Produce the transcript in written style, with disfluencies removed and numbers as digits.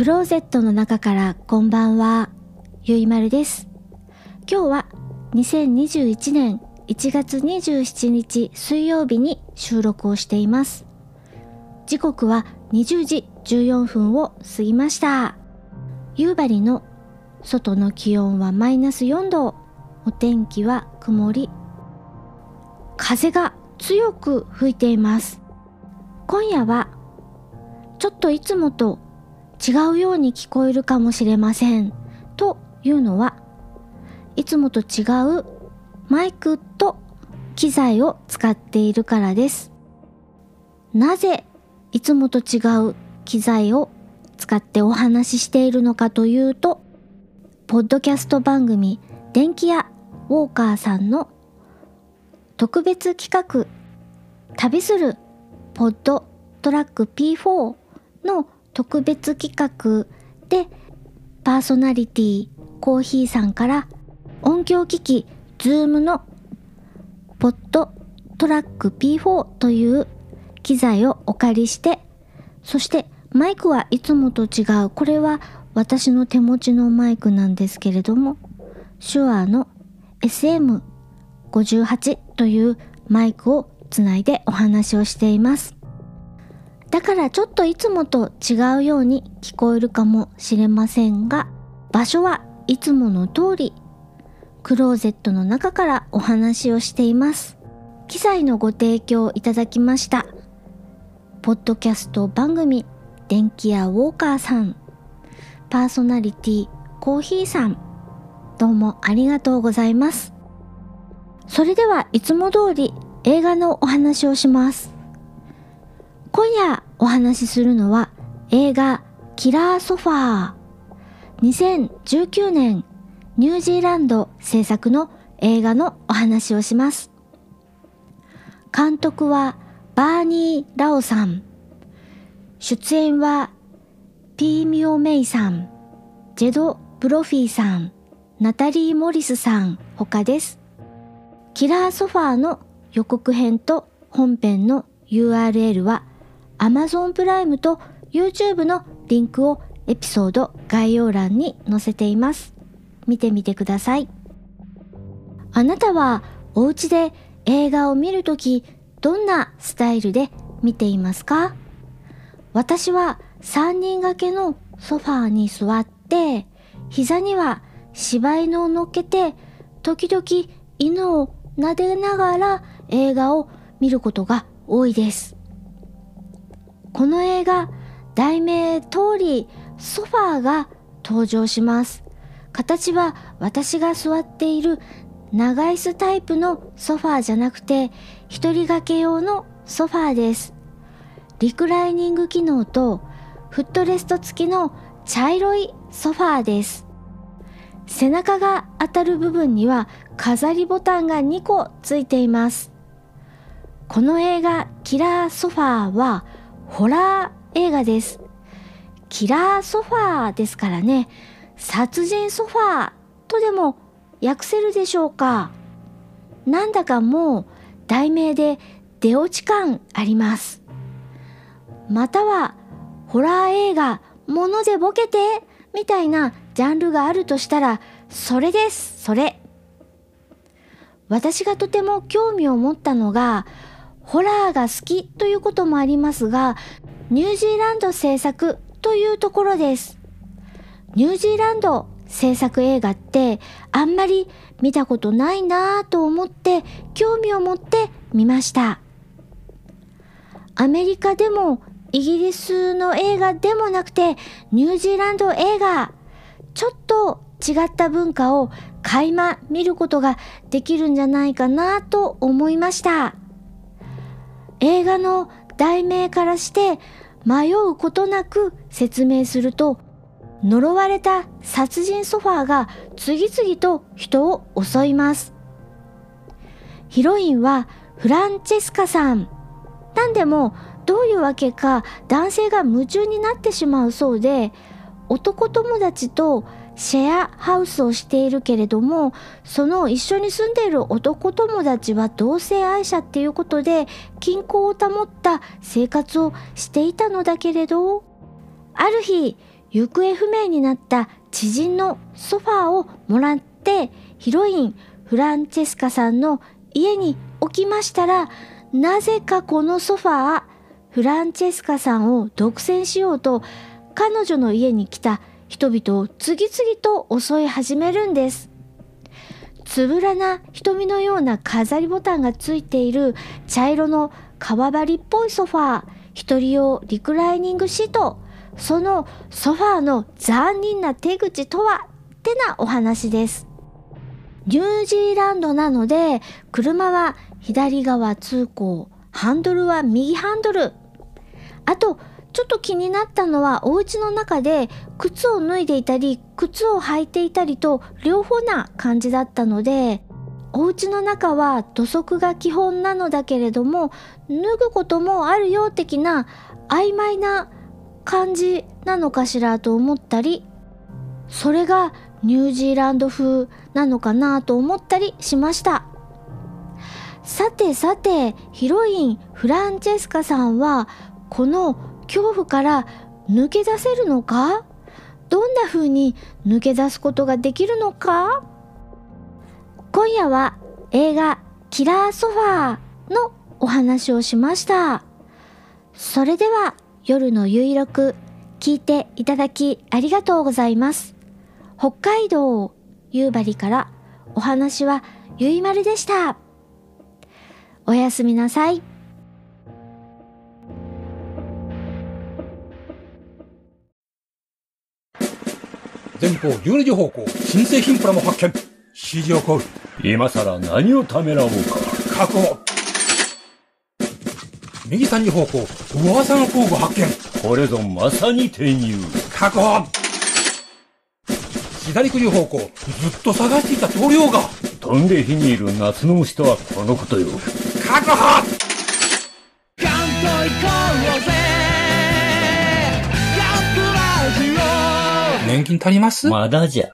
クローゼットの中からこんばんは、ゆいまるです。今日は2021年1月27日水曜日に収録をしています。時刻は20時14分を過ぎました。夕張の外の気温はマイナス4度。お天気は曇り。風が強く吹いています。今夜はちょっといつもと違うように聞こえるかもしれません。というのは、いつもと違うマイクと機材を使っているからです。なぜいつもと違う機材を使ってお話ししているのかというと、ポッドキャスト番組電気屋ウォーカーさんの特別企画、旅するポッドトラック P4 の特別企画で、パーソナリティコーヒーさんから音響機器 Zoom のポッドトラック P4 という機材をお借りして、そしてマイクはいつもと違う、これは私の手持ちのマイクなんですけれども、Shur の SM58 というマイクをつないでお話をしています。だからちょっといつもと違うように聞こえるかもしれませんが、場所はいつもの通りクローゼットの中からお話をしています。機材のご提供いただきましたポッドキャスト番組電気屋ウォーカーさん、パーソナリティコーヒーさん、どうもありがとうございます。それではいつも通り映画のお話をします。今夜お話しするのは映画キラーソファー、2019年ニュージーランド制作の映画のお話をします。監督はバーニー・ラオさん、出演はピー・ミオ・メイさん、ジェド・ブロフィーさん、ナタリー・モリスさん他です。キラーソファーの予告編と本編の URL はAmazon プライムと YouTube のリンクをエピソード概要欄に載せています。見てみてください。あなたはお家で映画を見るとき、どんなスタイルで見ていますか？私は3人掛けのソファーに座って、膝には柴犬を乗っけて、時々犬を撫でながら映画を見ることが多いです。この映画、題名通りソファーが登場します。形は私が座っている長椅子タイプのソファーじゃなくて、一人掛け用のソファーです。リクライニング機能とフットレスト付きの茶色いソファーです。背中が当たる部分には飾りボタンが2個ついています。この映画、キラーソファーはホラー映画です。キラーソファーですからね、殺人ソファーとでも訳せるでしょうか。なんだかもう題名で出落ち感あります。またはホラー映画、ものでボケてみたいなジャンルがあるとしたら、それです、それ。私がとても興味を持ったのが、ホラーが好きということもありますが、ニュージーランド制作というところです。ニュージーランド制作映画ってあんまり見たことないなぁと思って興味を持って見ました。アメリカでもイギリスの映画でもなくてニュージーランド映画、ちょっと違った文化を垣間見ることができるんじゃないかなと思いました。映画の題名からして迷うことなく説明すると、呪われた殺人ソファーが次々と人を襲います。ヒロインはフランチェスカさん。なんでもどういうわけか男性が夢中になってしまうそうで、男友達とシェアハウスをしているけれども、その一緒に住んでいる男友達は同性愛者っていうことで均衡を保った生活をしていたのだけれど、ある日行方不明になった知人のソファーをもらってヒロインフランチェスカさんの家に置きましたら、なぜかこのソファー、フランチェスカさんを独占しようと彼女の家に来た人々を次々と襲い始めるんです。つぶらな瞳のような飾りボタンがついている茶色の革張りっぽいソファー、一人用リクライニングシート、そのソファーの残忍な手口とはってなお話です。ニュージーランドなので車は左側通行、ハンドルは右ハンドル。あとちょっと気になったのは、お家の中で靴を脱いでいたり靴を履いていたりと両方な感じだったので、お家の中は土足が基本なのだけれども脱ぐこともあるよ的な曖昧な感じなのかしらと思ったり、それがニュージーランド風なのかなと思ったりしました。さてさて、ヒロインフランチェスカさんはこの恐怖から抜け出せるのか、どんな風に抜け出すことができるのか。今夜は映画「キラーソファー」のお話をしました。それでは夜のゆいろく聞いていただきありがとうございます。北海道夕張からお話はゆいまるでした。おやすみなさい。前方12時方向、新製品プラも発見。指示を請う。今さら何をためらおうか。確保。右3時方向、噂の工具発見。これぞまさに転入。確保。左9時方向、ずっと探していた棟梁が。飛んで火にいる夏の虫とはこのことよ。確保。関東行こうぜ。年金足ります？まだじゃ。